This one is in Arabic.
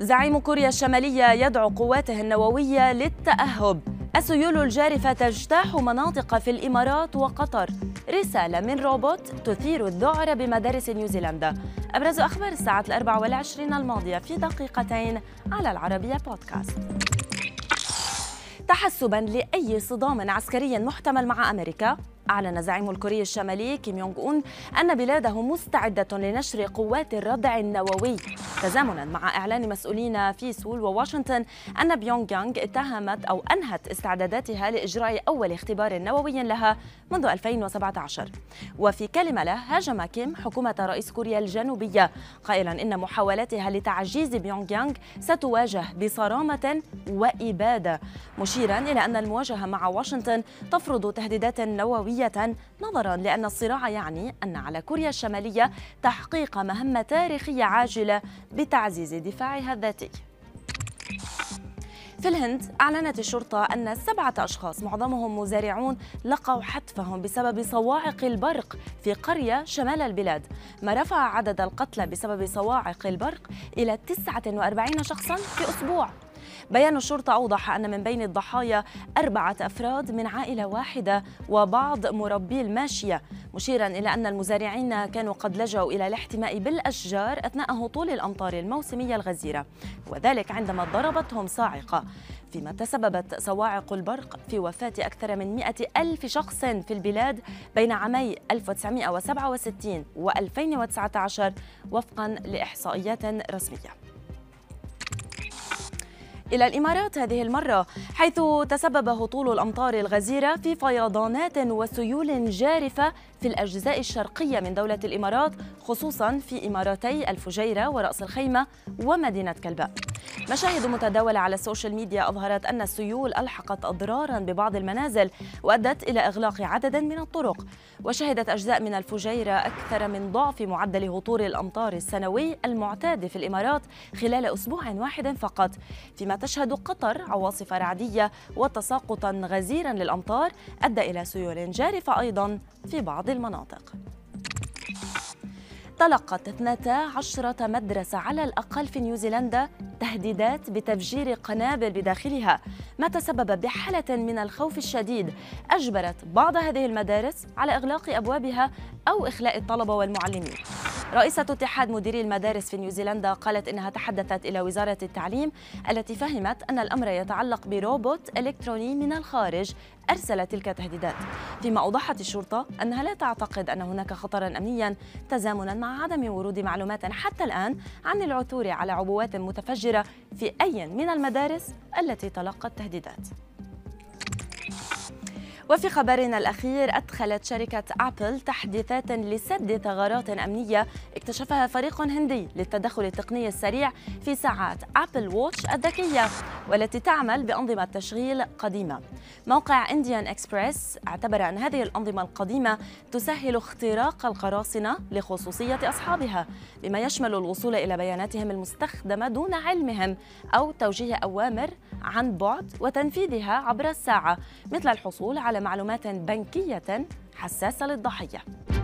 زعيم كوريا الشمالية يدعو قواته النووية للتأهب. السيول الجارفة تجتاح مناطق في الإمارات وقطر. رسالة من روبوت تثير الذعر بمدارس نيوزيلندا. أبرز أخبار الساعة 24 الماضية في دقيقتين على العربية بودكاست. تحسباً لأي صدام عسكري محتمل مع أمريكا، أعلن زعيم الكوري الشمالي كيم يونغ أون أن بلاده مستعدة لنشر قوات الردع النووي، تزامناً مع إعلان مسؤولين في سول وواشنطن أن بيونغ يانغ اتهمت أو أنهت استعداداتها لإجراء أول اختبار نووي لها منذ 2017. وفي كلمة له، هاجم كيم حكومة رئيس كوريا الجنوبية قائلاً إن محاولاتها لتعجيز بيونغ يانغ ستواجه بصرامة وإبادة، مشيراً إلى أن المواجهة مع واشنطن تفرض تهديدات نووية نظراً لأن الصراع يعني أن على كوريا الشمالية تحقيق مهمة تاريخية عاجلة بتعزيز دفاعها الذاتي. في الهند، أعلنت الشرطة أن 7 أشخاص معظمهم مزارعون لقوا حتفهم بسبب صواعق البرق في قرية شمال البلاد، ما رفع عدد القتلى بسبب صواعق البرق إلى 49 شخصاً في أسبوع. بيان الشرطة أوضح أن من بين الضحايا 4 أفراد من عائلة واحدة وبعض مربي الماشية، مشيراً إلى أن المزارعين كانوا قد لجأوا إلى الاحتماء بالأشجار أثناء هطول الأمطار الموسمية الغزيرة، وذلك عندما ضربتهم صاعقة، فيما تسببت صواعق البرق في وفاة أكثر من 100,000 شخص في البلاد بين عامي 1967 و 2019 وفقاً لإحصائيات رسمية. إلى الإمارات هذه المرة، حيث تسبب هطول الأمطار الغزيرة في فيضانات وسيول جارفة في الأجزاء الشرقية من دولة الإمارات، خصوصاً في إماراتي الفجيرة ورأس الخيمة ومدينة كلباء. مشاهد متداولة على السوشيال ميديا أظهرت أن السيول ألحقت أضراراً ببعض المنازل وأدت إلى إغلاق عدد من الطرق، وشهدت أجزاء من الفجيرة أكثر من ضعف معدل هطول الأمطار السنوي المعتاد في الإمارات خلال أسبوع واحد فقط، فيما تشهد قطر عواصف رعدية وتساقطاً غزيراً للأمطار أدى إلى سيول جارفة أيضاً في بعض المناطق. تلقت 12 مدرسة على الأقل في نيوزيلندا تهديدات بتفجير قنابل بداخلها، ما تسبب بحالة من الخوف الشديد أجبرت بعض هذه المدارس على إغلاق أبوابها أو إخلاء الطلبة والمعلمين. رئيسة اتحاد مديري المدارس في نيوزيلندا قالت إنها تحدثت إلى وزارة التعليم التي فهمت أن الأمر يتعلق بروبوت إلكتروني من الخارج أرسل تلك التهديدات، فيما أوضحت الشرطة أنها لا تعتقد أن هناك خطراً أمنياً، تزامناً مع عدم ورود معلومات حتى الآن عن العثور على عبوات متفجرة في أي من المدارس التي تلقت تهديدات. وفي خبرنا الأخير، أدخلت شركة أبل تحديثات لسد ثغرات أمنية اكتشفها فريق هندي للتدخل التقني السريع في ساعات أبل ووتش الذكية، والتي تعمل بأنظمة تشغيل قديمة. موقع Indian Express اعتبر أن هذه الأنظمة القديمة تسهل اختراق القراصنة لخصوصية أصحابها، بما يشمل الوصول إلى بياناتهم المستخدمة دون علمهم أو توجيه أوامر عن بعد وتنفيذها عبر الساعة، مثل الحصول على معلومات بنكية حساسة للضحية.